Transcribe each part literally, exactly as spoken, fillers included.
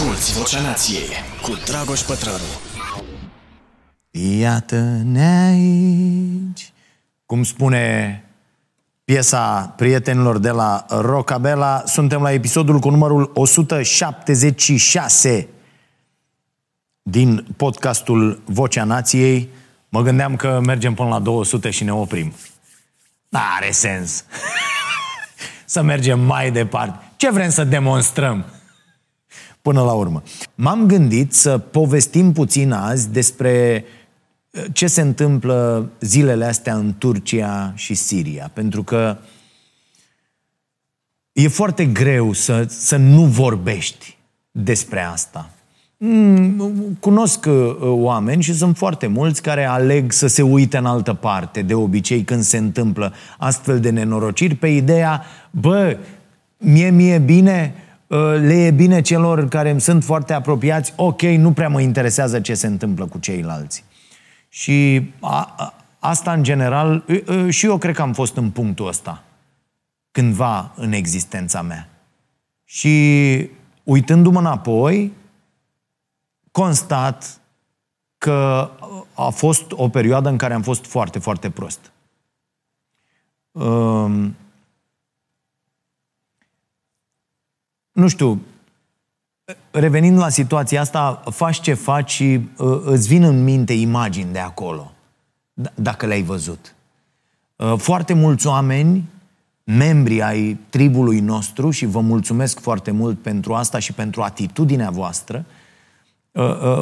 Asculți Vocea Nației cu Dragoș Pătrăru. Iată-ne aici. Cum spune piesa prietenilor de la Rocabela, suntem la episodul cu numărul o sută șaptezeci și șase din podcastul Vocea Nației. Mă gândeam că mergem până la două sute și ne oprim. N-are sens să mergem mai departe. Ce vrem să demonstrăm până la urmă? M-am gândit să povestim puțin azi despre ce se întâmplă zilele astea în Turcia și Siria. Pentru că e foarte greu să, să nu vorbești despre asta. Cunosc oameni și sunt foarte mulți care aleg să se uite în altă parte, de obicei, când se întâmplă astfel de nenorociri, pe ideea, bă, mie mi-e bine, le e bine celor care îmi sunt foarte apropiați, ok, nu prea mă interesează ce se întâmplă cu ceilalți. Și a, a, asta, în general, și eu cred că am fost în punctul ăsta cândva în existența mea. Și uitându-mă înapoi, constat că a fost o perioadă în care am fost foarte, foarte prost. Um, nu știu, revenind la situația asta, faci ce faci și uh, îți vin în minte imagini de acolo, d- dacă le-ai văzut. Uh, foarte mulți oameni, membri ai tribului nostru, și vă mulțumesc foarte mult pentru asta și pentru atitudinea voastră,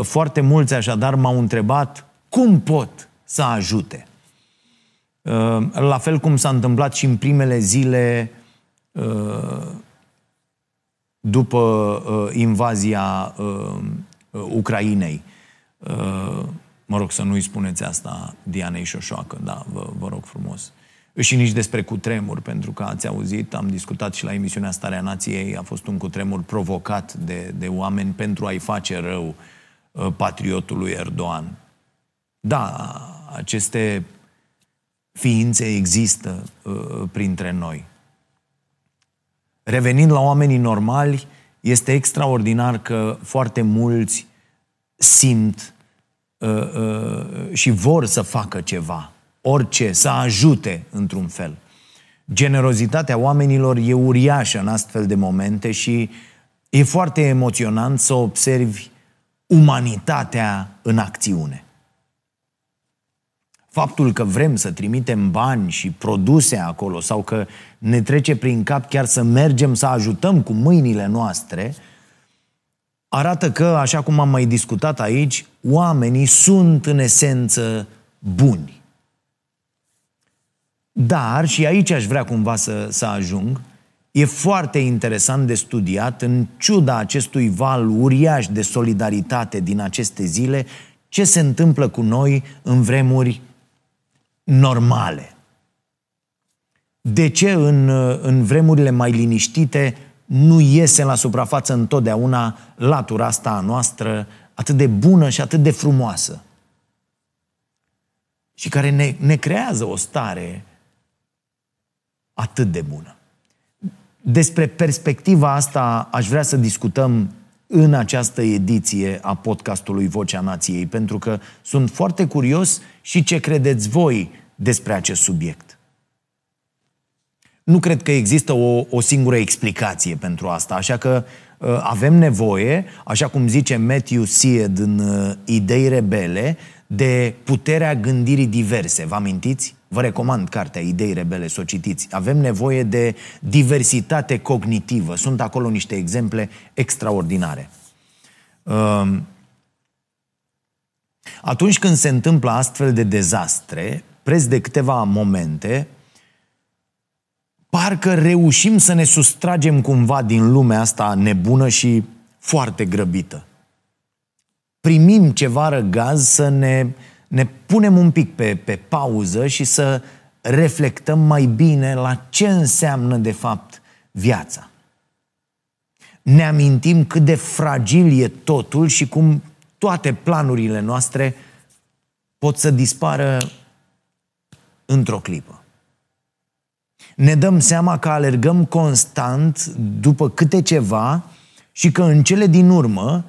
foarte mulți așadar m-au întrebat cum pot să ajute. La fel cum s-a întâmplat și în primele zile după invazia Ucrainei. Mă rog să nu-i spuneți asta Dianei Șoșoacă, da, vă, vă rog frumos. Și nici despre cutremur, pentru că ați auzit, am discutat și la emisiunea Starea Nației, a fost un cutremur provocat de, de oameni pentru a-i face rău patriotului Erdogan. Da, aceste ființe există printre noi. Revenind la oamenii normali, este extraordinar că foarte mulți simt și vor să facă ceva. Orice, să ajute într-un fel. Generozitatea oamenilor e uriașă în astfel de momente și e foarte emoționant să observi umanitatea în acțiune. Faptul că vrem să trimitem bani și produse acolo sau că ne trece prin cap chiar să mergem să ajutăm cu mâinile noastre arată că, așa cum am mai discutat aici, oamenii sunt în esență buni. Dar, și aici aș vrea cumva să, să ajung, e foarte interesant de studiat, în ciuda acestui val uriaș de solidaritate din aceste zile, ce se întâmplă cu noi în vremuri normale. De ce în, în vremurile mai liniștite nu iese la suprafață întotdeauna latura asta a noastră atât de bună și atât de frumoasă? Și care ne, ne creează o stare atât de bună. Despre perspectiva asta aș vrea să discutăm în această ediție a podcastului Vocea Nației, pentru că sunt foarte curios și ce credeți voi despre acest subiect. Nu cred că există o, o singură explicație pentru asta, așa că uh, avem nevoie, așa cum zice Matthew Syed în uh, Idei Rebele, de puterea gândirii diverse. Vă amintiți? Vă recomand cartea Idei Rebele, să o citiți. Avem nevoie de diversitate cognitivă. Sunt acolo niște exemple extraordinare. Atunci când se întâmplă astfel de dezastre, preț de câteva momente, parcă reușim să ne sustragem cumva din lumea asta nebună și foarte grăbită. Primim ceva răgaz să ne, ne punem un pic pe, pe pauză și să reflectăm mai bine la ce înseamnă de fapt viața. Ne amintim cât de fragil e totul și cum toate planurile noastre pot să dispară într-o clipă. Ne dăm seama că alergăm constant după câte ceva și că în cele din urmă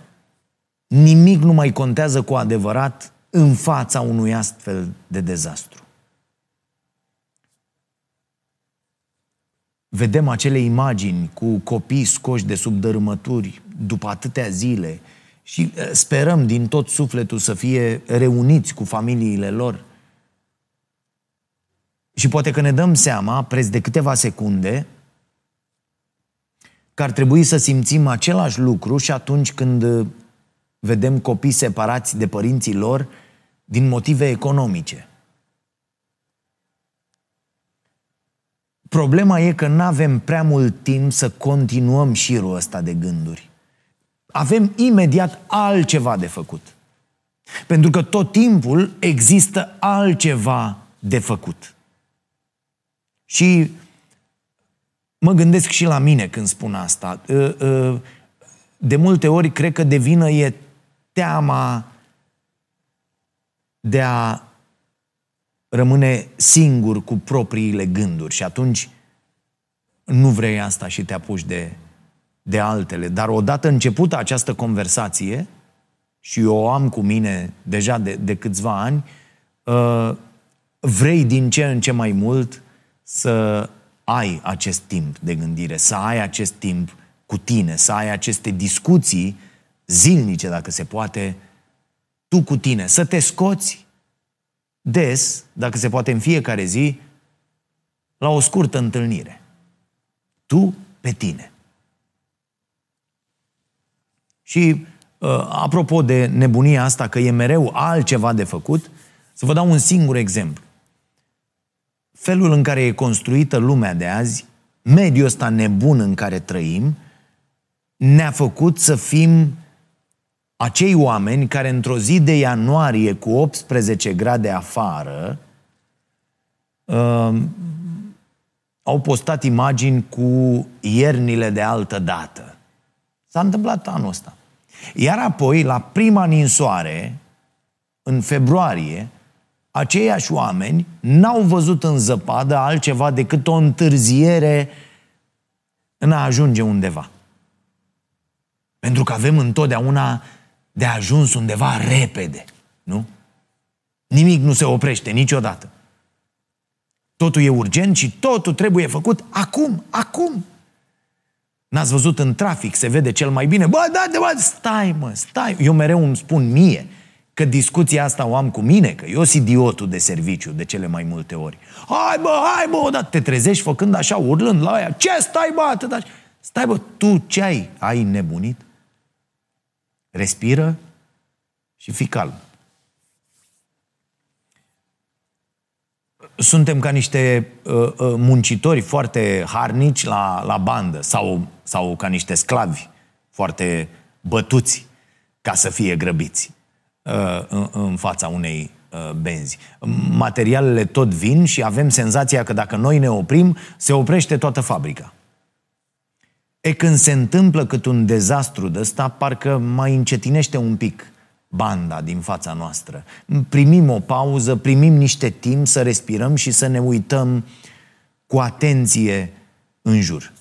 nimic nu mai contează cu adevărat în fața unui astfel de dezastru. Vedem acele imagini cu copii scoși de sub dărâmături după atâtea zile și sperăm din tot sufletul să fie reuniți cu familiile lor. Și poate că ne dăm seama, preț de câteva secunde, că ar trebui să simțim același lucru și atunci când vedem copii separați de părinții lor din motive economice. Problema e că n-avem prea mult timp să continuăm șirul ăsta de gânduri. Avem imediat altceva de făcut. Pentru că tot timpul există altceva de făcut. Și mă gândesc și la mine când spun asta. De multe ori cred că de vină e teama de a rămâne singur cu propriile gânduri și atunci nu vrei asta și te apuci de, de altele. Dar odată începută această conversație, și eu o am cu mine deja de, de câțiva ani, vrei din ce în ce mai mult să ai acest timp de gândire, să ai acest timp cu tine, să ai aceste discuții zilnice, dacă se poate, tu cu tine, să te scoți des, dacă se poate în fiecare zi, la o scurtă întâlnire. Tu pe tine. Și apropo de nebunia asta că e mereu altceva de făcut, să vă dau un singur exemplu. Felul în care e construită lumea de azi, mediul ăsta nebun în care trăim, ne-a făcut să fim acei oameni care într-o zi de ianuarie cu optsprezece grade afară uh, au postat imagini cu iernile de altă dată. S-a întâmplat anul ăsta. Iar apoi, la prima ninsoare, în februarie, aceiași oameni n-au văzut în zăpadă altceva decât o întârziere în a ajunge undeva. Pentru că avem întotdeauna de ajuns undeva repede, nu? Nimic nu se oprește niciodată. Totul e urgent și totul trebuie făcut acum, acum. N-ați văzut în trafic, se vede cel mai bine. Bă, da, de, bă, stai, mă, stai. Eu mereu îmi spun mie că discuția asta o am cu mine, că eu sunt idiotul de serviciu de cele mai multe ori. Hai, bă, hai, bă, odată te trezești făcând așa, urlând la aia. Ce stai, bă, atât așa? Stai, bă, tu ce ai? Ai nebunit? Respiră și fii calm. Suntem ca niște uh, muncitori foarte harnici la, la bandă sau, sau ca niște sclavi foarte bătuți ca să fie grăbiți uh, în, în fața unei uh, benzi. Materialele tot vin și avem senzația că dacă noi ne oprim, se oprește toată fabrica. E când se întâmplă cât un dezastru de ăsta, parcă mai încetinește un pic banda din fața noastră. Primim o pauză, primim niște timp să respirăm și să ne uităm cu atenție în jur.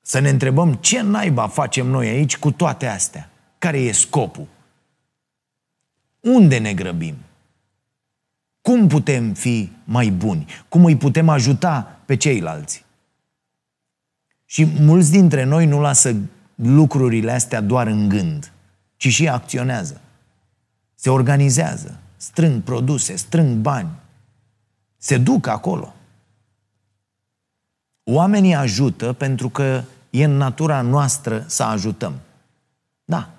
Să ne întrebăm ce naiba facem noi aici cu toate astea? Care e scopul? Unde ne grăbim? Cum putem fi mai buni? Cum îi putem ajuta pe ceilalți? Și mulți dintre noi nu lasă lucrurile astea doar în gând, ci și acționează. Se organizează, strâng produse, strâng bani, se duc acolo. Oamenii ajută pentru că e în natura noastră să ajutăm. Da.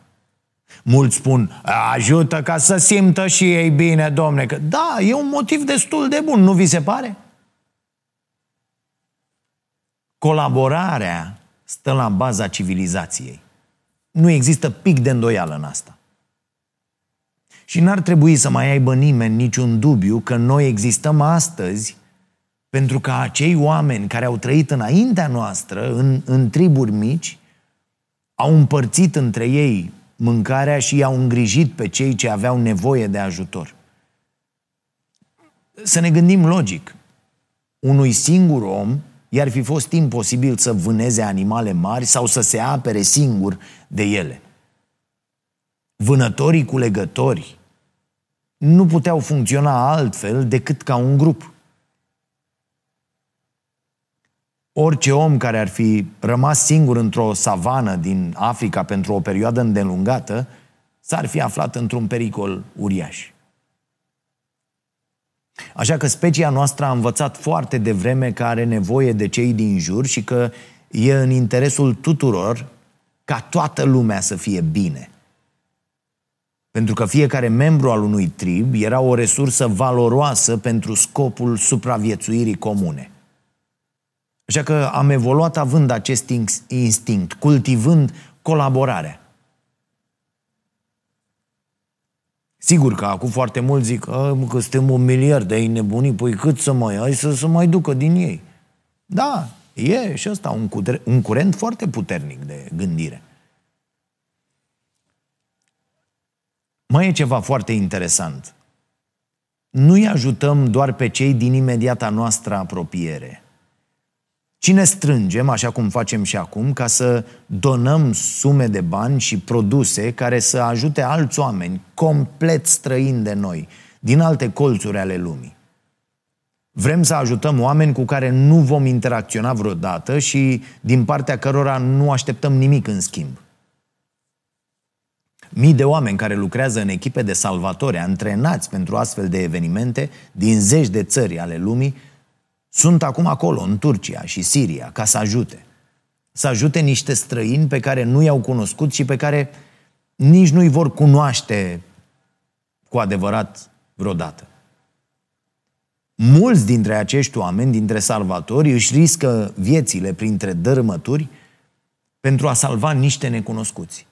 Mulți spun, ajută ca să simtă și ei bine, domne. Că da, e un motiv destul de bun, nu vi se pare? Colaborarea stă la baza civilizației. Nu există pic de îndoială în asta. Și n-ar trebui să mai aibă nimeni niciun dubiu că noi existăm astăzi pentru că acei oameni care au trăit înaintea noastră, în, în triburi mici, au împărțit între ei mâncarea și i-au îngrijit pe cei ce aveau nevoie de ajutor. Să ne gândim logic. Unui singur om i-ar fi fost imposibil să vâneze animale mari sau să se apere singur de ele. Vânătorii cu legători nu puteau funcționa altfel decât ca un grup. Orice om care ar fi rămas singur într-o savană din Africa pentru o perioadă îndelungată s-ar fi aflat într-un pericol uriaș. Așa că specia noastră a învățat foarte devreme că are nevoie de cei din jur și că e în interesul tuturor ca toată lumea să fie bine. Pentru că fiecare membru al unui trib era o resursă valoroasă pentru scopul supraviețuirii comune. Așa că am evoluat având acest instinct, cultivând colaborarea. Sigur că acum foarte mulți zic că suntem un miliard de nebunii, păi cât să mai ai să se mai ducă din ei. Da, e și ăsta un, cutre, un curent foarte puternic de gândire. Mai e ceva foarte interesant. Nu-i ajutăm doar pe cei din imediata noastră apropiere, ci ne strângem, așa cum facem și acum, ca să donăm sume de bani și produse care să ajute alți oameni complet străini de noi, din alte colțuri ale lumii. Vrem să ajutăm oameni cu care nu vom interacționa vreodată și din partea cărora nu așteptăm nimic în schimb. Mii de oameni care lucrează în echipe de salvatori, antrenați pentru astfel de evenimente, din zeci de țări ale lumii, sunt acum acolo, în Turcia și Siria, ca să ajute. Să ajute niște străini pe care nu i-au cunoscut și pe care nici nu-i vor cunoaște cu adevărat vreodată. Mulți dintre acești oameni, dintre salvatori, își riscă viețile printre dărâmături pentru a salva niște necunoscuți.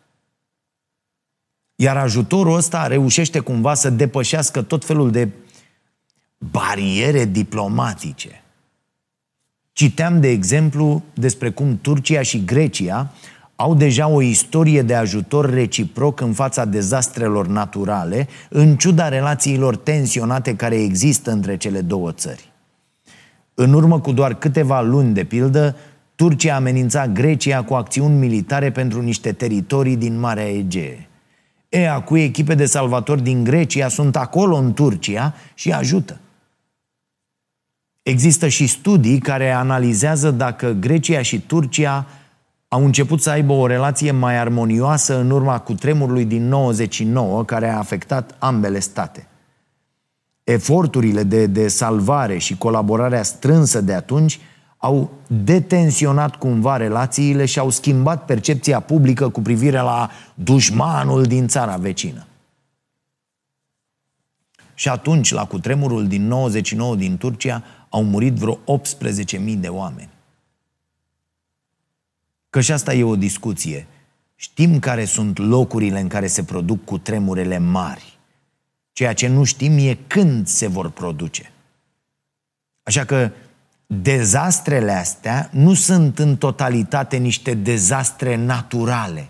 Iar ajutorul ăsta reușește cumva să depășească tot felul de bariere diplomatice. Citeam, de exemplu, despre cum Turcia și Grecia au deja o istorie de ajutor reciproc în fața dezastrelor naturale, în ciuda relațiilor tensionate care există între cele două țări. În urmă cu doar câteva luni, de pildă, Turcia amenința Grecia cu acțiuni militare pentru niște teritorii din Marea Egee. Ea cu echipe de salvatori din Grecia sunt acolo în Turcia și ajută. Există și studii care analizează dacă Grecia și Turcia au început să aibă o relație mai armonioasă în urma cutremurului din nouăzeci și nouă, care a afectat ambele state. Eforturile de, de salvare și colaborarea strânsă de atunci au detensionat cumva relațiile și au schimbat percepția publică cu privire la dușmanul din țara vecină. Și atunci, la cutremurul din nouăzeci și nouă din Turcia, au murit vreo optsprezece mii de oameni. Că și asta e o discuție. Știm care sunt locurile în care se produc cutremurele mari. Ceea ce nu știm e când se vor produce. Așa că dezastrele astea nu sunt în totalitate niște dezastre naturale,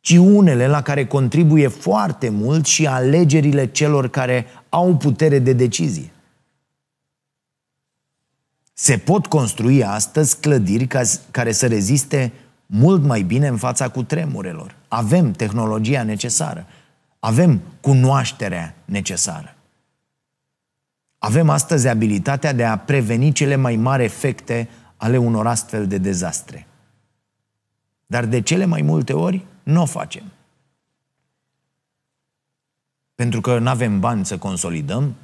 ci unele la care contribuie foarte mult și alegerile celor care au putere de decizie. Se pot construi astăzi clădiri care să reziste mult mai bine în fața cutremurelor. Avem tehnologia necesară, avem cunoașterea necesară. Avem astăzi abilitatea de a preveni cele mai mari efecte ale unor astfel de dezastre. Dar de cele mai multe ori nu o facem. Pentru că nu avem bani să consolidăm.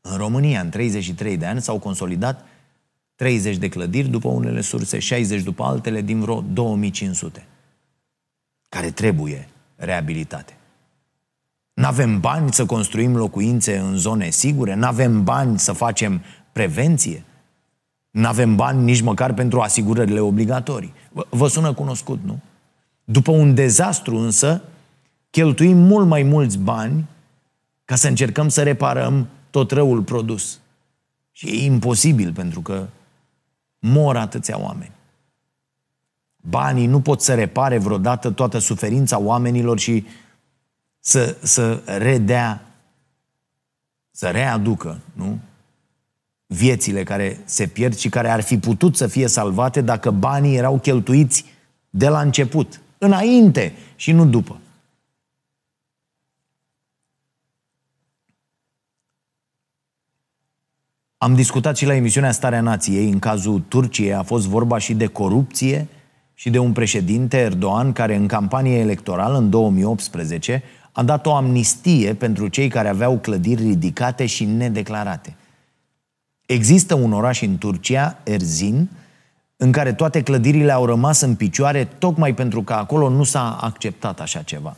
În România, în treizeci și trei de ani, s-au consolidat treizeci de clădiri, după unele surse, șaizeci după altele, din vreo două mii cinci sute, care trebuie reabilitate. N-avem bani să construim locuințe în zone sigure, n-avem bani să facem prevenție, n-avem bani nici măcar pentru asigurările obligatorii. Vă, vă sună cunoscut, nu? După un dezastru însă, cheltuim mult mai mulți bani ca să încercăm să reparăm tot răul produs. Și e imposibil pentru că mor atâția oameni. Banii nu pot să repare vreodată toată suferința oamenilor și Să, să redea, să readucă, nu? viețile care se pierd și care ar fi putut să fie salvate dacă banii erau cheltuiți de la început, înainte și nu după. Am discutat și la emisiunea Starea Nației, în cazul Turciei a fost vorba și de corupție și de un președinte, Erdogan, care în campanie electorală în două mii optsprezece a dat o amnistie pentru cei care aveau clădiri ridicate și nedeclarate. Există un oraș în Turcia, Erzin, în care toate clădirile au rămas în picioare tocmai pentru că acolo nu s-a acceptat așa ceva.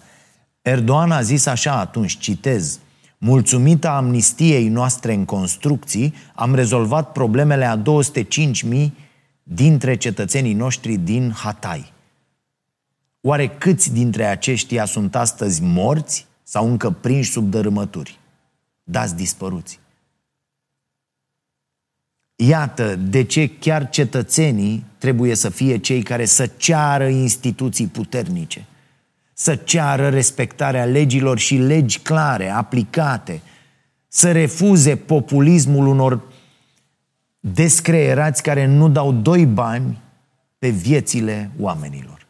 Erdogan a zis așa atunci, citez: mulțumită amnistiei noastre în construcții, am rezolvat problemele a două sute cinci mii dintre cetățenii noștri din Hatay. Oare câți dintre aceștia sunt astăzi morți sau încă prinși sub dărâmături? Dați dispăruți. Iată de ce chiar cetățenii trebuie să fie cei care să ceară instituții puternice, să ceară respectarea legilor și legi clare, aplicate, să refuze populismul unor descreierați care nu dau doi bani pe viețile oamenilor,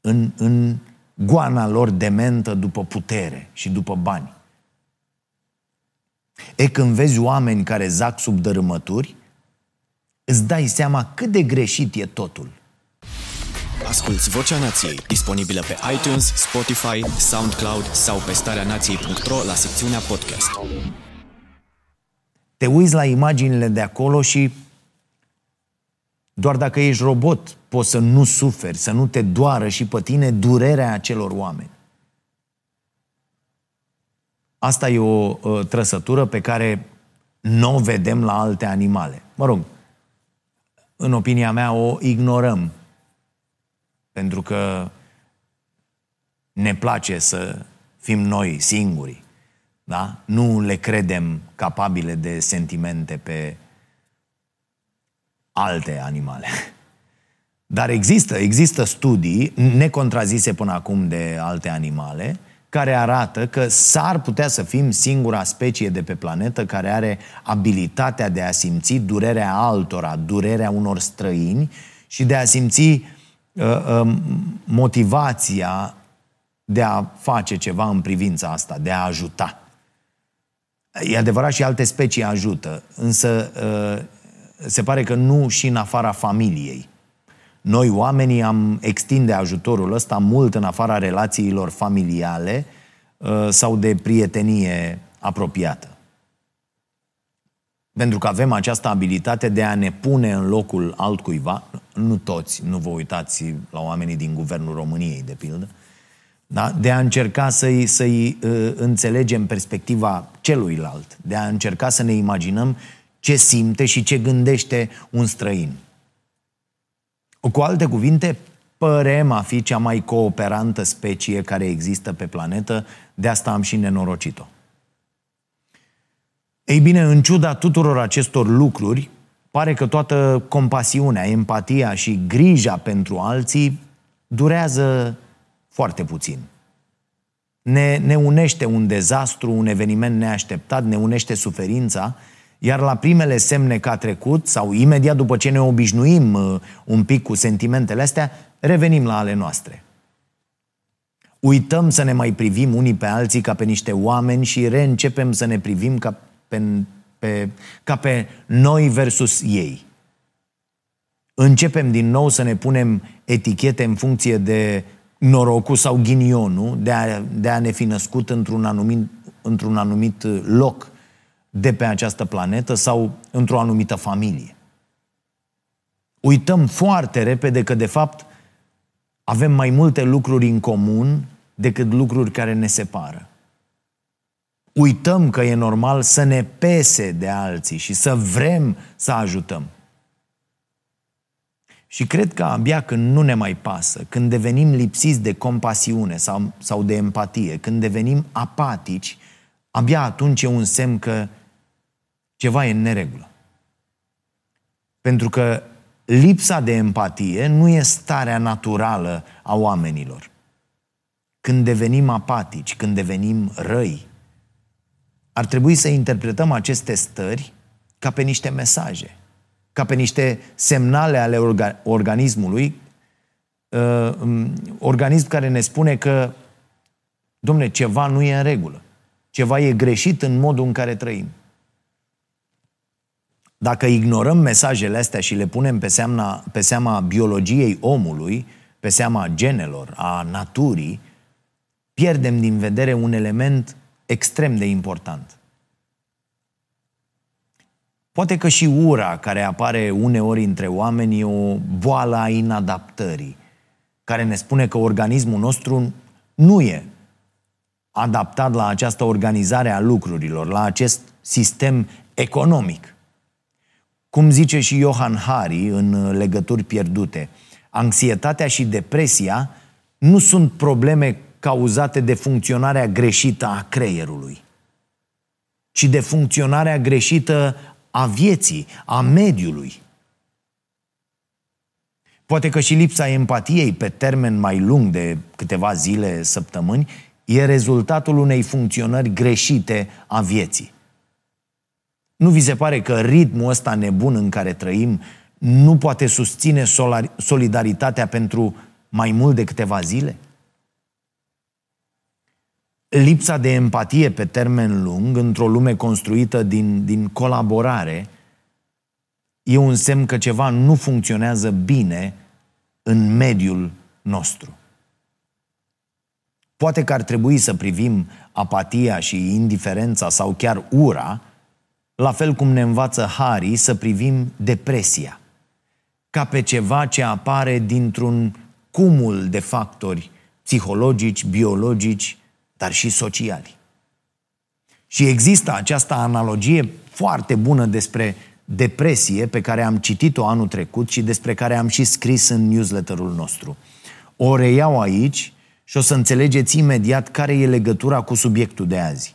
în, în goana lor dementă după putere și după bani. E, când vezi oameni care zac sub dărâmături, îți dai seama cât de greșit e totul. Asculți Vocea Nației, disponibilă pe iTunes, Spotify, SoundCloud sau pe starea nației punct ro la secțiunea podcast. Te uiți la imaginile de acolo și doar dacă ești robot poți să nu suferi, să nu te doară și pe tine durerea acelor oameni. Asta e o uh, trăsătură pe care nu o vedem la alte animale. Mă rog, în opinia mea o ignorăm, pentru că ne place să fim noi singuri, da? Nu le credem capabile de sentimente pe alte animale. Dar există, există studii necontrazise până acum de alte animale care arată că s-ar putea să fim singura specie de pe planetă care are abilitatea de a simți durerea altora, durerea unor străini și de a simți motivația de a face ceva în privința asta, de a ajuta. E adevărat, și alte specii ajută, însă se pare că nu și în afara familiei. Noi, oamenii, am extinde ajutorul ăsta mult în afara relațiilor familiale sau de prietenie apropiată, pentru că avem această abilitate de a ne pune în locul altcuiva. Nu toți, nu vă uitați la oamenii din Guvernul României, de pildă, da? De a încerca să-i, să-i uh, înțelegem perspectiva celuilalt, de a încerca să ne imaginăm ce simte și ce gândește un străin. Cu alte cuvinte, părem a fi cea mai cooperantă specie care există pe planetă, de asta am și nenorocit-o. Ei bine, în ciuda tuturor acestor lucruri, pare că toată compasiunea, empatia și grija pentru alții durează foarte puțin. Ne, ne unește un dezastru, un eveniment neașteptat, ne unește suferința, iar la primele semne că a trecut, sau imediat după ce ne obișnuim un pic cu sentimentele astea, revenim la ale noastre. Uităm să ne mai privim unii pe alții ca pe niște oameni și reîncepem să ne privim ca pe, pe, ca pe noi versus ei. Începem din nou să ne punem etichete în funcție de norocul sau ghinionul, de a, de a ne fi născut într-un anumit, într-un anumit loc de pe această planetă sau într-o anumită familie. Uităm foarte repede că, de fapt, avem mai multe lucruri în comun decât lucruri care ne separă. Uităm că e normal să ne pese de alții și să vrem să ajutăm. Și cred că abia când nu ne mai pasă, când devenim lipsiți de compasiune sau, sau de empatie, când devenim apatici, abia atunci e un semn că ceva e în neregulă. Pentru că lipsa de empatie nu e starea naturală a oamenilor. Când devenim apatici, când devenim răi, ar trebui să interpretăm aceste stări ca pe niște mesaje, ca pe niște semnale ale orga- organismului, uh, um, organism care ne spune că, dom'le, ceva nu e în regulă, ceva e greșit în modul în care trăim. Dacă ignorăm mesajele astea și le punem pe seama, pe seama biologiei omului, pe seama genelor, a naturii, pierdem din vedere un element extrem de important. Poate că și ura care apare uneori între oameni e o boală a inadaptării, care ne spune că organismul nostru nu e adaptat la această organizare a lucrurilor, la acest sistem economic. Cum zice și Johan Hari în Legături Pierdute, anxietatea și depresia nu sunt probleme cauzate de funcționarea greșită a creierului, ci de funcționarea greșită a vieții, a mediului. Poate că și lipsa empatiei pe termen mai lung de câteva zile, săptămâni, e rezultatul unei funcționări greșite a vieții. Nu vi se pare că ritmul ăsta nebun în care trăim nu poate susține solidaritatea pentru mai mult de câteva zile? Lipsa de empatie pe termen lung, într-o lume construită din, din colaborare, e un semn că ceva nu funcționează bine în mediul nostru. Poate că ar trebui să privim apatia și indiferența sau chiar ura, la fel cum ne învață Hari să privim depresia, ca pe ceva ce apare dintr-un cumul de factori psihologici, biologici, dar și sociali. Și există această analogie foarte bună despre depresie pe care am citit-o anul trecut și despre care am și scris în newsletterul nostru. O reiau aici și o să înțelegeți imediat care e legătura cu subiectul de azi.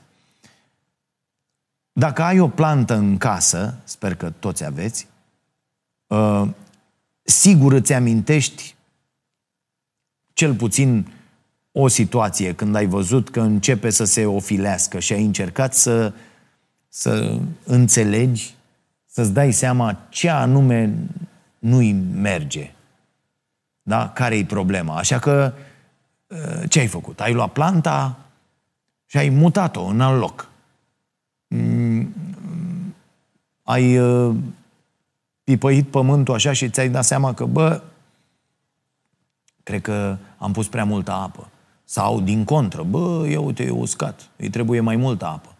Dacă ai o plantă în casă, sper că toți aveți, sigur îți amintești cel puțin o situație când ai văzut că începe să se ofilească și ai încercat să, să înțelegi, să-ți dai seama ce anume nu-i merge. Da? Care-i problema? Așa că ce ai făcut? Ai luat planta și ai mutat-o în alt loc. Ai pipăit pământul așa și ți-ai dat seama că, bă, cred că am pus prea multă apă. Sau, din contră, bă, ia uite, e uscat, îi trebuie mai multă apă.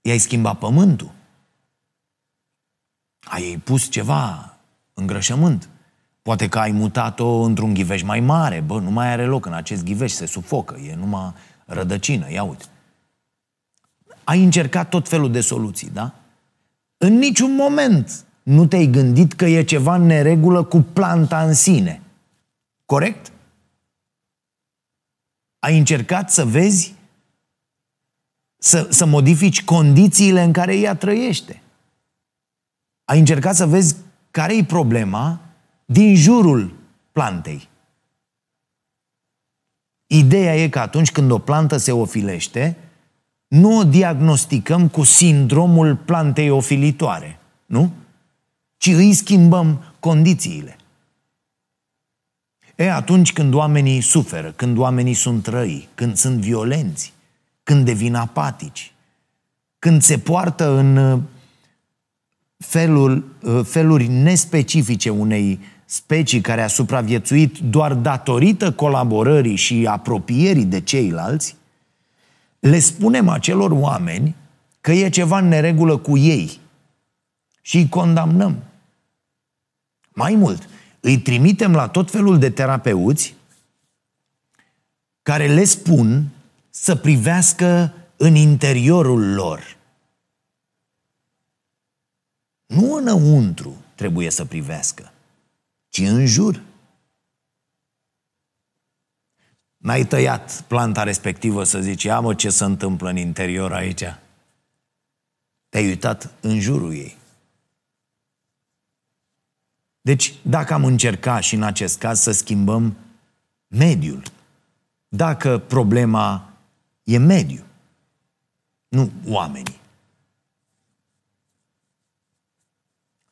I-ai schimbat pământul. Ai pus ceva, îngrășământ. Poate că ai mutat-o într-un ghiveș mai mare. Bă, nu mai are loc în acest ghiveș, se sufocă, e numai rădăcină, ia uite. Ai încercat tot felul de soluții, da? În niciun moment nu te-ai gândit că e ceva în neregulă cu planta în sine. Corect? Ai încercat să vezi, să, să modifici condițiile în care ea trăiește. Ai încercat să vezi care-i problema din jurul plantei. Ideea e că atunci când o plantă se ofilește, nu o diagnosticăm cu sindromul plantei ofilitoare, nu? Ci îi schimbăm condițiile. E, atunci când oamenii suferă, când oamenii sunt răi, când sunt violenți, când devin apatici, când se poartă în felul, feluri nespecifice unei specii care a supraviețuit doar datorită colaborării și apropierii de ceilalți, le spunem acelor oameni că e ceva în neregulă cu ei și îi condamnăm. Mai mult, îi trimitem la tot felul de terapeuți care le spun să privească în interiorul lor. Nu înăuntru trebuie să privească, ci în jur. N-ai tăiat planta respectivă să zici, ia mă, ce se întâmplă în interior aici? Te-ai uitat în jurul ei. Deci, dacă am încercat și în acest caz să schimbăm mediul, dacă problema e mediu, nu oamenii.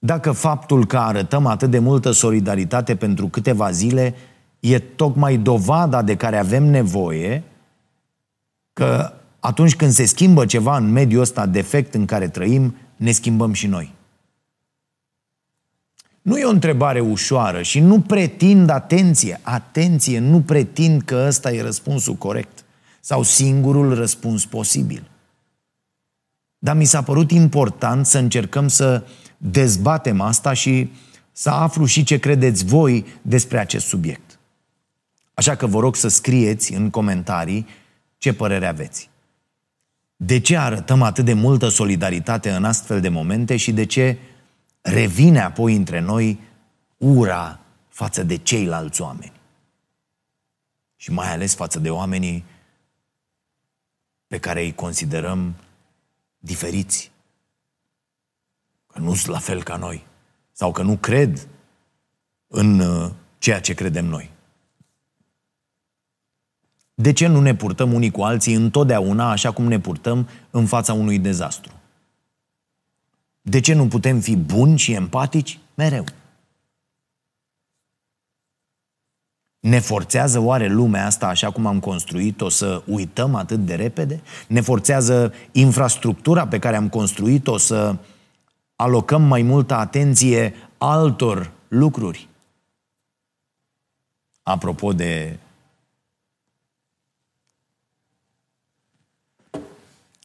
dacă faptul că arătăm atât de multă solidaritate pentru câteva zile e tocmai dovada de care avem nevoie că atunci când se schimbă ceva în mediul ăsta defect în care trăim, ne schimbăm și noi. Nu e o întrebare ușoară și nu pretind, atenție, atenție, nu pretind că ăsta e răspunsul corect sau singurul răspuns posibil. Dar mi s-a părut important să încercăm să dezbatem asta și să aflu și ce credeți voi despre acest subiect. Așa că vă rog să scrieți în comentarii ce părere aveți. De ce arătăm atât de multă solidaritate în astfel de momente și de ce revine apoi între noi ura față de ceilalți oameni? Și mai ales față de oamenii pe care îi considerăm diferiți. Că nu sunt la fel ca noi. Sau că nu cred în ceea ce credem noi. De ce nu ne purtăm unii cu alții întotdeauna așa cum ne purtăm în fața unui dezastru? De ce nu putem fi buni și empatici mereu? Ne forțează oare lumea asta așa cum am construit-o să uităm atât de repede? Ne forțează infrastructura pe care am construit-o să alocăm mai multă atenție altor lucruri? Apropo de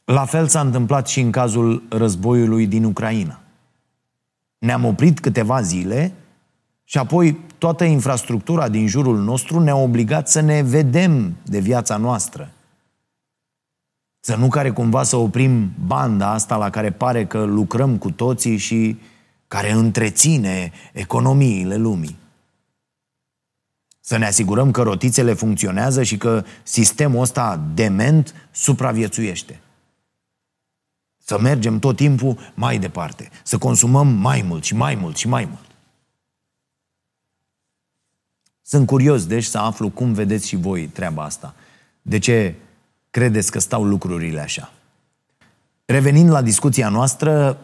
la fel s-a întâmplat și în cazul războiului din Ucraina. Ne-am oprit câteva zile și apoi toată infrastructura din jurul nostru ne-a obligat să ne vedem de viața noastră. Să nu care cumva să oprim banda asta la care pare că lucrăm cu toții și care întreține economiile lumii. Să ne asigurăm că rotițele funcționează și că sistemul ăsta dement supraviețuiește. Să mergem tot timpul mai departe, să consumăm mai mult și mai mult și mai mult. Sunt curios, deci, să aflu cum vedeți și voi treaba asta. De ce credeți că stau lucrurile așa? Revenind la discuția noastră,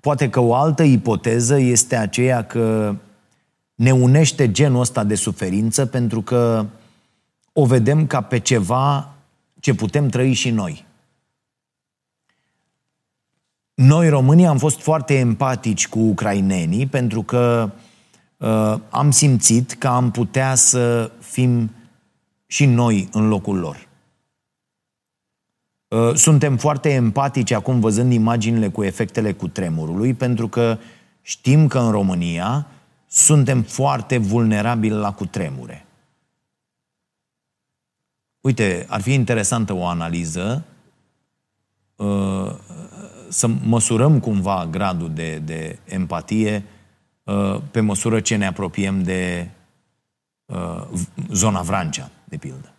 poate că o altă ipoteză este aceea că ne unește genul ăsta de suferință pentru că o vedem ca pe ceva ce putem trăi și noi. Noi, românii, am fost foarte empatici cu ucrainenii pentru că uh, am simțit că am putea să fim și noi în locul lor. Uh, suntem foarte empatici acum văzând imaginile cu efectele cutremurului pentru că știm că în România suntem foarte vulnerabili la cutremure. Uite, ar fi interesantă o analiză uh, să măsurăm cumva gradul de, de empatie uh, pe măsură ce ne apropiem de uh, zona Vrancea, de pildă.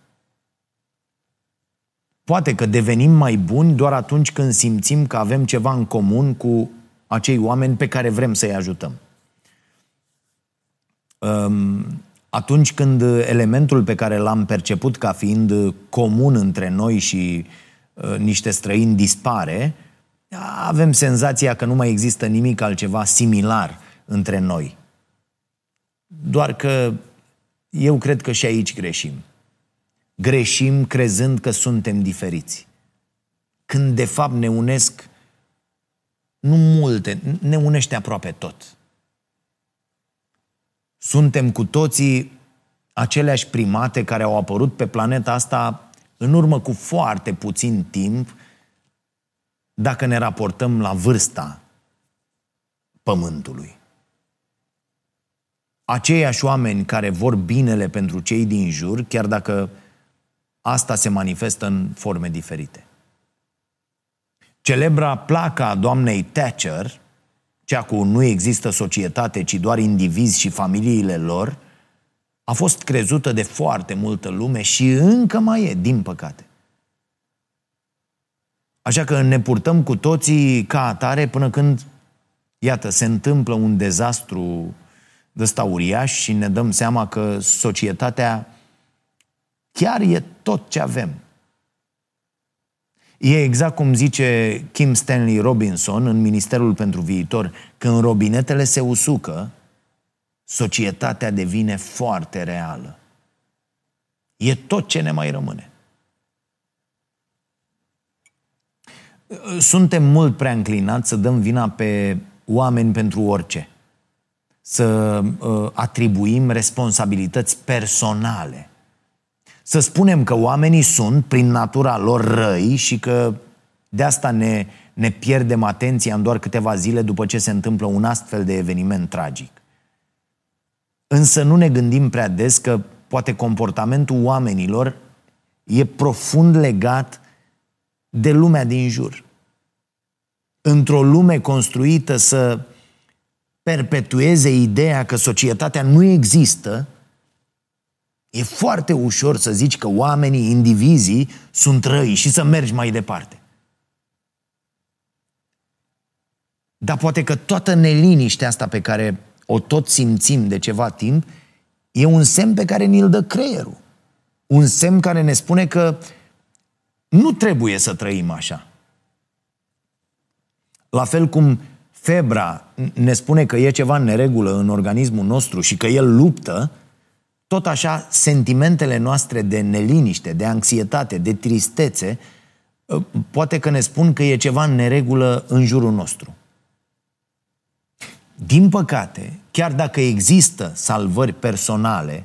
Poate că devenim mai buni doar atunci când simțim că avem ceva în comun cu acei oameni pe care vrem să-i ajutăm. Uh, atunci când elementul pe care l-am perceput ca fiind comun între noi și uh, niște străini dispare, avem senzația că nu mai există nimic altceva similar între noi. Doar că eu cred că și aici greșim. Greșim crezând că suntem diferiți. Când de fapt ne unesc nu multe, ne unește aproape tot. Suntem cu toții aceleași primate care au apărut pe planeta asta în urmă cu foarte puțin timp dacă ne raportăm la vârsta Pământului. Aceiași oameni care vor binele pentru cei din jur, chiar dacă asta se manifestă în forme diferite. Celebra placa a doamnei Thatcher, cea cu nu există societate, ci doar indivizi și familiile lor, a fost crezută de foarte multă lume și încă mai e, din păcate. Așa că ne purtăm cu toții ca atare până când, iată, se întâmplă un dezastru de ăsta uriaș și ne dăm seama că societatea chiar e tot ce avem. E exact cum zice Kim Stanley Robinson în Ministerul pentru Viitor: când robinetele se usucă, societatea devine foarte reală. E tot ce ne mai rămâne. Suntem mult prea înclinați să dăm vina pe oameni pentru orice. Să atribuim responsabilități personale. Să spunem că oamenii sunt, prin natura lor, răi și că de asta ne, ne pierdem atenția în doar câteva zile după ce se întâmplă un astfel de eveniment tragic. Însă nu ne gândim prea des că poate comportamentul oamenilor e profund legat de lumea din jur. Într-o lume construită să perpetueze ideea că societatea nu există, e foarte ușor să zici că oamenii, indivizii, sunt răi și să mergi mai departe. Dar poate că toată neliniștea asta pe care o tot simțim de ceva timp e un semn pe care ni-l dă creierul. Un semn care ne spune că nu trebuie să trăim așa. La fel cum febra ne spune că e ceva în neregulă în organismul nostru și că el luptă, tot așa sentimentele noastre de neliniște, de anxietate, de tristețe, poate că ne spun că e ceva în neregulă în jurul nostru. Din păcate, chiar dacă există salvări personale,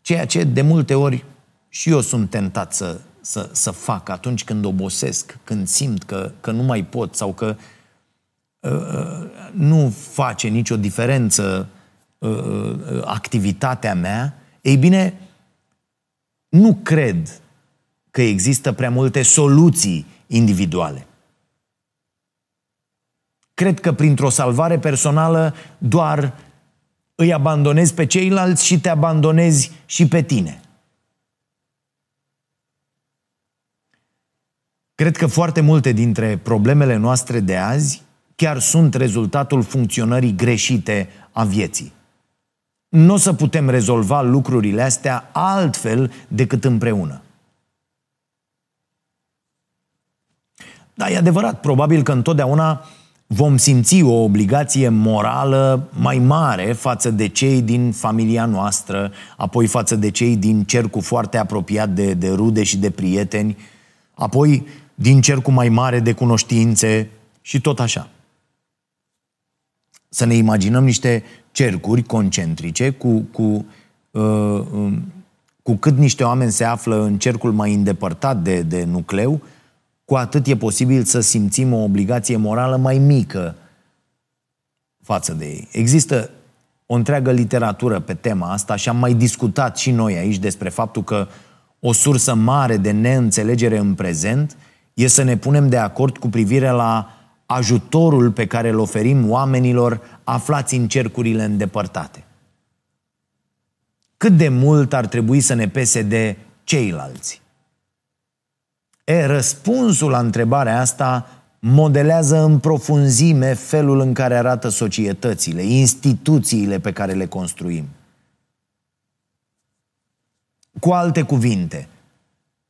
ceea ce de multe ori și eu sunt tentat să, să, să fac atunci când obosesc, când simt că, că nu mai pot sau că uh, nu face nicio diferență uh, activitatea mea, ei bine, nu cred că există prea multe soluții individuale. Cred că printr-o salvare personală doar îi abandonezi pe ceilalți și te abandonezi și pe tine. Cred că foarte multe dintre problemele noastre de azi chiar sunt rezultatul funcționării greșite a vieții. Nu o să putem rezolva lucrurile astea altfel decât împreună. Dar e adevărat, probabil că întotdeauna vom simți o obligație morală mai mare față de cei din familia noastră, apoi față de cei din cercul foarte apropiat de, de rude și de prieteni, apoi din cercul mai mare de cunoștințe și tot așa. Să ne imaginăm niște cercuri concentrice cu, cu, uh, uh, cu cât niște oameni se află în cercul mai îndepărtat de, de nucleu, cu atât e posibil să simțim o obligație morală mai mică față de ei. Există o întreagă literatură pe tema asta și am mai discutat și noi aici despre faptul că o sursă mare de neînțelegere în prezent e să ne punem de acord cu privire la ajutorul pe care îl oferim oamenilor aflați în cercurile îndepărtate. Cât de mult ar trebui să ne pese de ceilalți? E, răspunsul la întrebarea asta modelează în profunzime felul în care arată societățile, instituțiile pe care le construim. Cu alte cuvinte,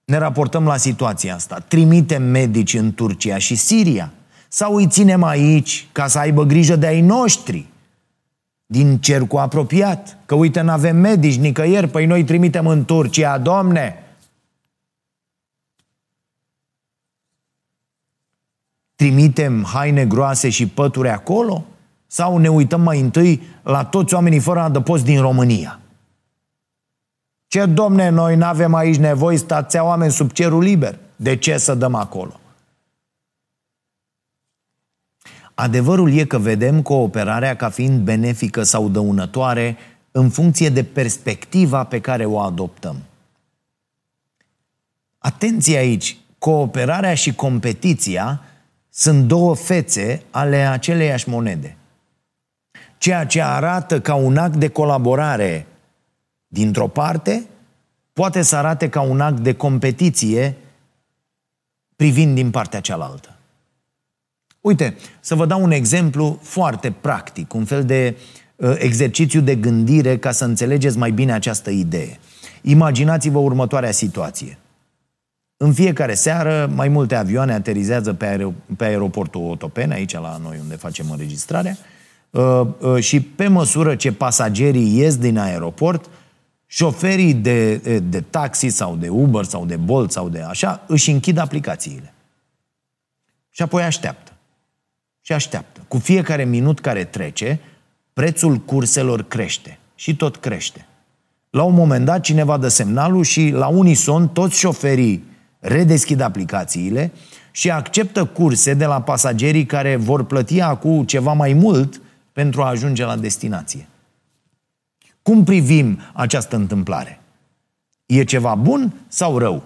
ne raportăm la situația asta. Trimitem medici în Turcia și Siria sau îi ținem aici ca să aibă grijă de ai noștri din cercul apropiat? Că uite, n-avem medici nicăieri, păi noi trimitem în Turcia, domne! Trimitem haine groase și pături acolo? Sau ne uităm mai întâi la toți oamenii fără adăpost din România? Ce, domne, noi n-avem aici nevoie, stația oameni sub cerul liber. De ce să dăm acolo? Adevărul e că vedem cooperarea ca fiind benefică sau dăunătoare în funcție de perspectiva pe care o adoptăm. Atenție aici! Cooperarea și competiția sunt două fețe ale aceleiași monede. Ceea ce arată ca un act de colaborare dintr-o parte, poate să arate ca un act de competiție privind din partea cealaltă. Uite, să vă dau un exemplu foarte practic, un fel de uh, exercițiu de gândire ca să înțelegeți mai bine această idee. Imaginați-vă următoarea situație. În fiecare seară, mai multe avioane aterizează pe, aer, pe aeroportul Otopeni, aici la noi unde facem înregistrarea, uh, uh, și pe măsură ce pasagerii ies din aeroport, șoferii de, de taxi sau de Uber sau de Bolt sau de așa, își închid aplicațiile. Și apoi așteaptă. Și așteaptă. Cu fiecare minut care trece, prețul curselor crește. Și tot crește. La un moment dat, cineva dă semnalul și la unison, toți șoferii redeschid aplicațiile și acceptă curse de la pasagerii care vor plăti acum ceva mai mult pentru a ajunge la destinație. Cum privim această întâmplare? E ceva bun sau rău?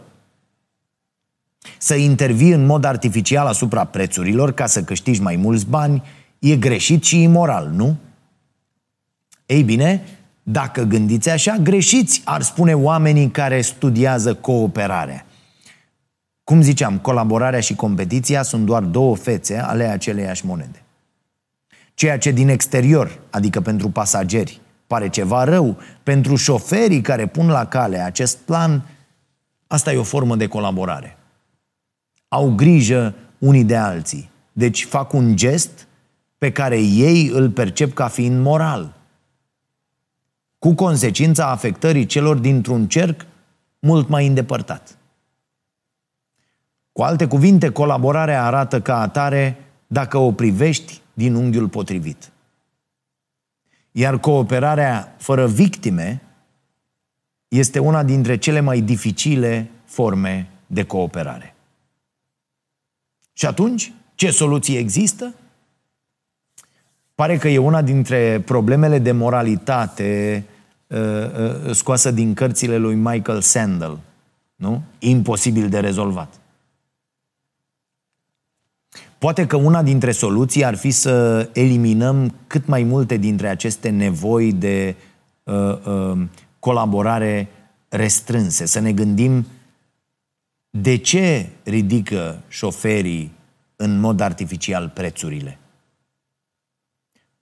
Să intervii în mod artificial asupra prețurilor ca să câștigi mai mulți bani e greșit și imoral, nu? Ei bine, dacă gândiți așa, greșiți, ar spune oamenii care studiază cooperarea. Cum ziceam, colaborarea și competiția sunt doar două fețe ale aceleiași monede. Ceea ce din exterior, adică pentru pasageri, pare ceva rău, pentru șoferii care pun la cale acest plan, asta e o formă de colaborare. Au grijă unii de alții. Deci fac un gest pe care ei îl percep ca fiind moral, cu consecința afectării celor dintr-un cerc mult mai îndepărtat. Cu alte cuvinte, colaborarea arată ca atare dacă o privești din unghiul potrivit. Iar cooperarea fără victime este una dintre cele mai dificile forme de cooperare. Și atunci, ce soluții există? Pare că e una dintre problemele de moralitate scoasă din cărțile lui Michael Sandel, nu? Imposibil de rezolvat. Poate că una dintre soluții ar fi să eliminăm cât mai multe dintre aceste nevoi de uh, uh, colaborare restrânse. Să ne gândim de ce ridică șoferii în mod artificial prețurile.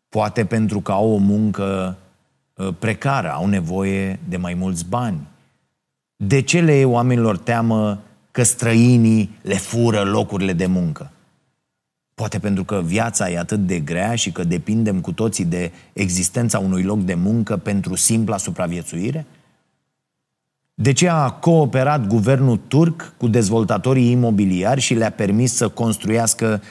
Poate pentru că au o muncă precară, au nevoie de mai mulți bani. De ce le e oamenilor teamă că străinii le fură locurile de muncă? Poate pentru că viața e atât de grea și că depindem cu toții de existența unui loc de muncă pentru simpla supraviețuire? De ce a cooperat guvernul turc cu dezvoltatorii imobiliari și le-a permis să construiască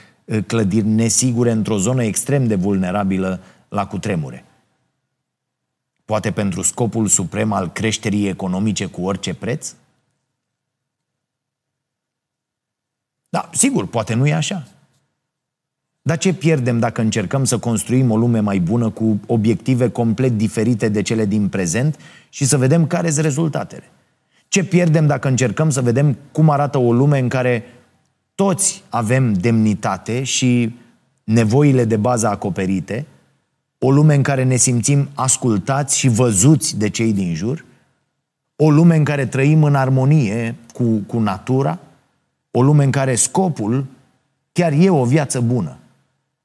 clădiri nesigure într-o zonă extrem de vulnerabilă la cutremure? Poate pentru scopul suprem al creșterii economice cu orice preț? Da, sigur, poate nu e așa. Dar ce pierdem dacă încercăm să construim o lume mai bună cu obiective complet diferite de cele din prezent și să vedem care sunt rezultatele? Ce pierdem dacă încercăm să vedem cum arată o lume în care toți avem demnitate și nevoile de bază acoperite, o lume în care ne simțim ascultați și văzuți de cei din jur, o lume în care trăim în armonie cu, cu natura, o lume în care scopul chiar e o viață bună,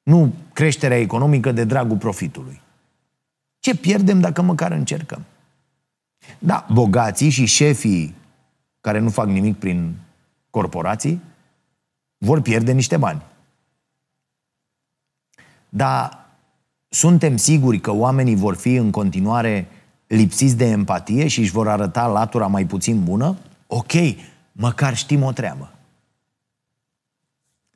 nu creșterea economică de dragul profitului? Ce pierdem dacă măcar încercăm? Da, bogații și șefii care nu fac nimic prin corporații vor pierde niște bani. Dar suntem siguri că oamenii vor fi în continuare lipsiți de empatie și își vor arăta latura mai puțin bună? Ok, măcar știm o treabă.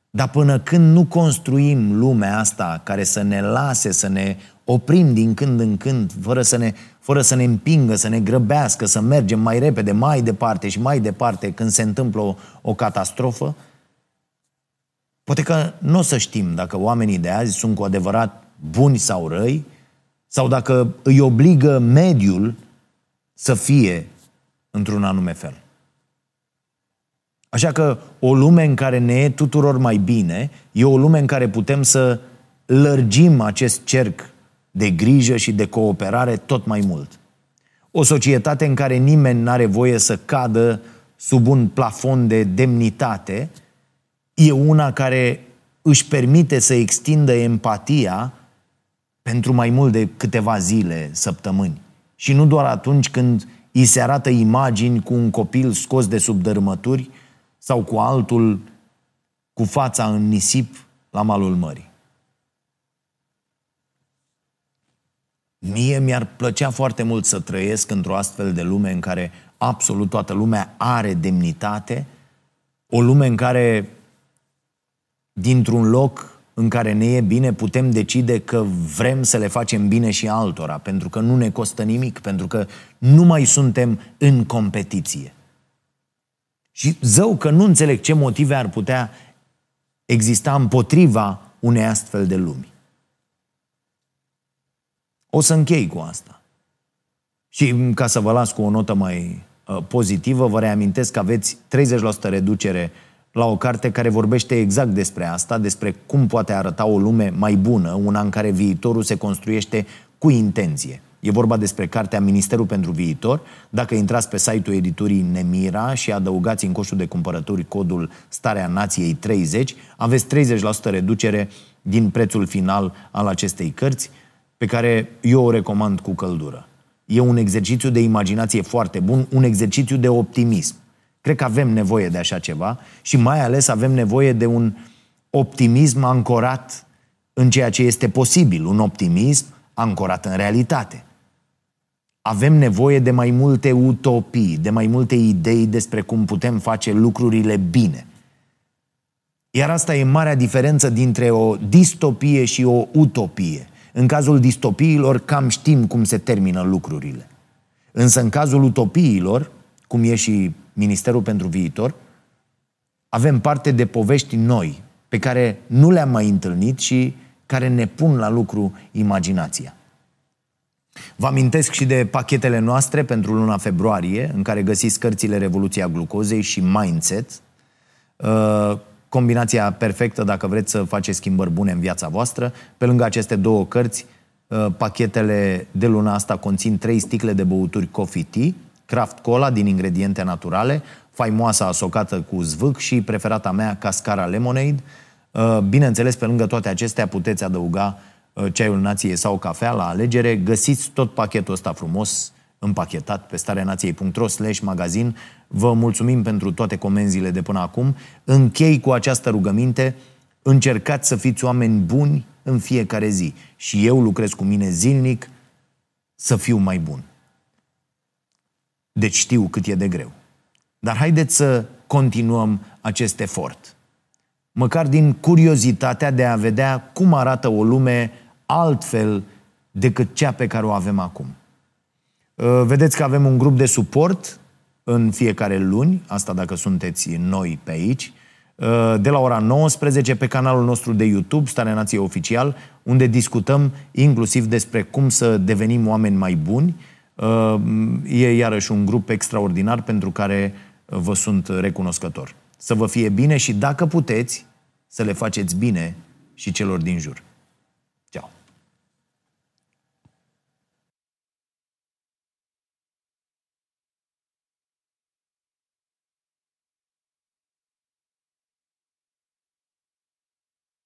Dar până când nu construim lumea asta care să ne lase, să ne oprim din când în când, fără să ne, fără să ne împingă, să ne grăbească, să mergem mai repede, mai departe și mai departe când se întâmplă o, o catastrofă, poate că nu o să știm dacă oamenii de azi sunt cu adevărat buni sau răi, sau dacă îi obligă mediul să fie într-un anume fel. Așa că o lume în care ne e tuturor mai bine e o lume în care putem să lărgim acest cerc de grijă și de cooperare tot mai mult. O societate în care nimeni n-are voie să cadă sub un plafon de demnitate e una care își permite să extindă empatia pentru mai mult de câteva zile, săptămâni. Și nu doar atunci când îi se arată imagini cu un copil scos de sub dărâmături sau cu altul cu fața în nisip la malul mării. Mie mi-ar plăcea foarte mult să trăiesc într-o astfel de lume în care absolut toată lumea are demnitate, o lume în care dintr-un loc în care ne e bine putem decide că vrem să le facem bine și altora, pentru că nu ne costă nimic, pentru că nu mai suntem în competiție. Și zău că nu înțeleg ce motive ar putea exista împotriva unei astfel de lumi. O să închei cu asta. Și ca să vă las cu o notă mai pozitivă, vă reamintesc că aveți treizeci la sută reducere la o carte care vorbește exact despre asta, despre cum poate arăta o lume mai bună, una în care viitorul se construiește cu intenție. E vorba despre cartea Ministerul pentru Viitor. Dacă intrați pe site-ul editurii Nemira și adăugați în coșul de cumpărături codul Starea Nației treizeci, aveți treizeci la sută reducere din prețul final al acestei cărți, pe care eu o recomand cu căldură. E un exercițiu de imaginație foarte bun, un exercițiu de optimism. Cred că avem nevoie de așa ceva și mai ales avem nevoie de un optimism ancorat în ceea ce este posibil, un optimism ancorat în realitate. Avem nevoie de mai multe utopii, de mai multe idei despre cum putem face lucrurile bine. Iar asta e marea diferență dintre o distopie și o utopie. În cazul distopiilor cam știm cum se termină lucrurile. Însă în cazul utopiilor, cum e și Ministerul pentru Viitor, avem parte de povești noi, pe care nu le-am mai întâlnit și care ne pun la lucru imaginația. Vă amintesc și de pachetele noastre pentru luna februarie, în care găsiți cărțile Revoluția Glucozei și Mindset, combinația perfectă dacă vreți să faceți schimbări bune în viața voastră. Pe lângă aceste două cărți, pachetele de luna asta conțin trei sticle de băuturi Coffee Tea, Craft Cola din ingrediente naturale, faimoasa asocată cu zvâc și preferata mea Cascara Lemonade. Bineînțeles, pe lângă toate acestea puteți adăuga ceaiul nației sau cafea la alegere. Găsiți tot pachetul ăsta frumos împachetat pe starenației punct ro slash magazin. Vă mulțumim pentru toate comenzile de până acum. Închei cu această rugăminte: încercați să fiți oameni buni în fiecare zi și eu lucrez cu mine zilnic să fiu mai bun. Deci știu cât e de greu. Dar haideți să continuăm acest efort. Măcar din curiozitatea de a vedea cum arată o lume altfel decât cea pe care o avem acum. Vedeți că avem un grup de suport în fiecare luni, asta dacă sunteți noi pe aici, de la ora nouăsprezece pe canalul nostru de YouTube, Starea Nației Oficial, unde discutăm inclusiv despre cum să devenim oameni mai buni. E iarăși un grup extraordinar pentru care vă sunt recunoscător. Să vă fie bine și dacă puteți, să le faceți bine și celor din jur.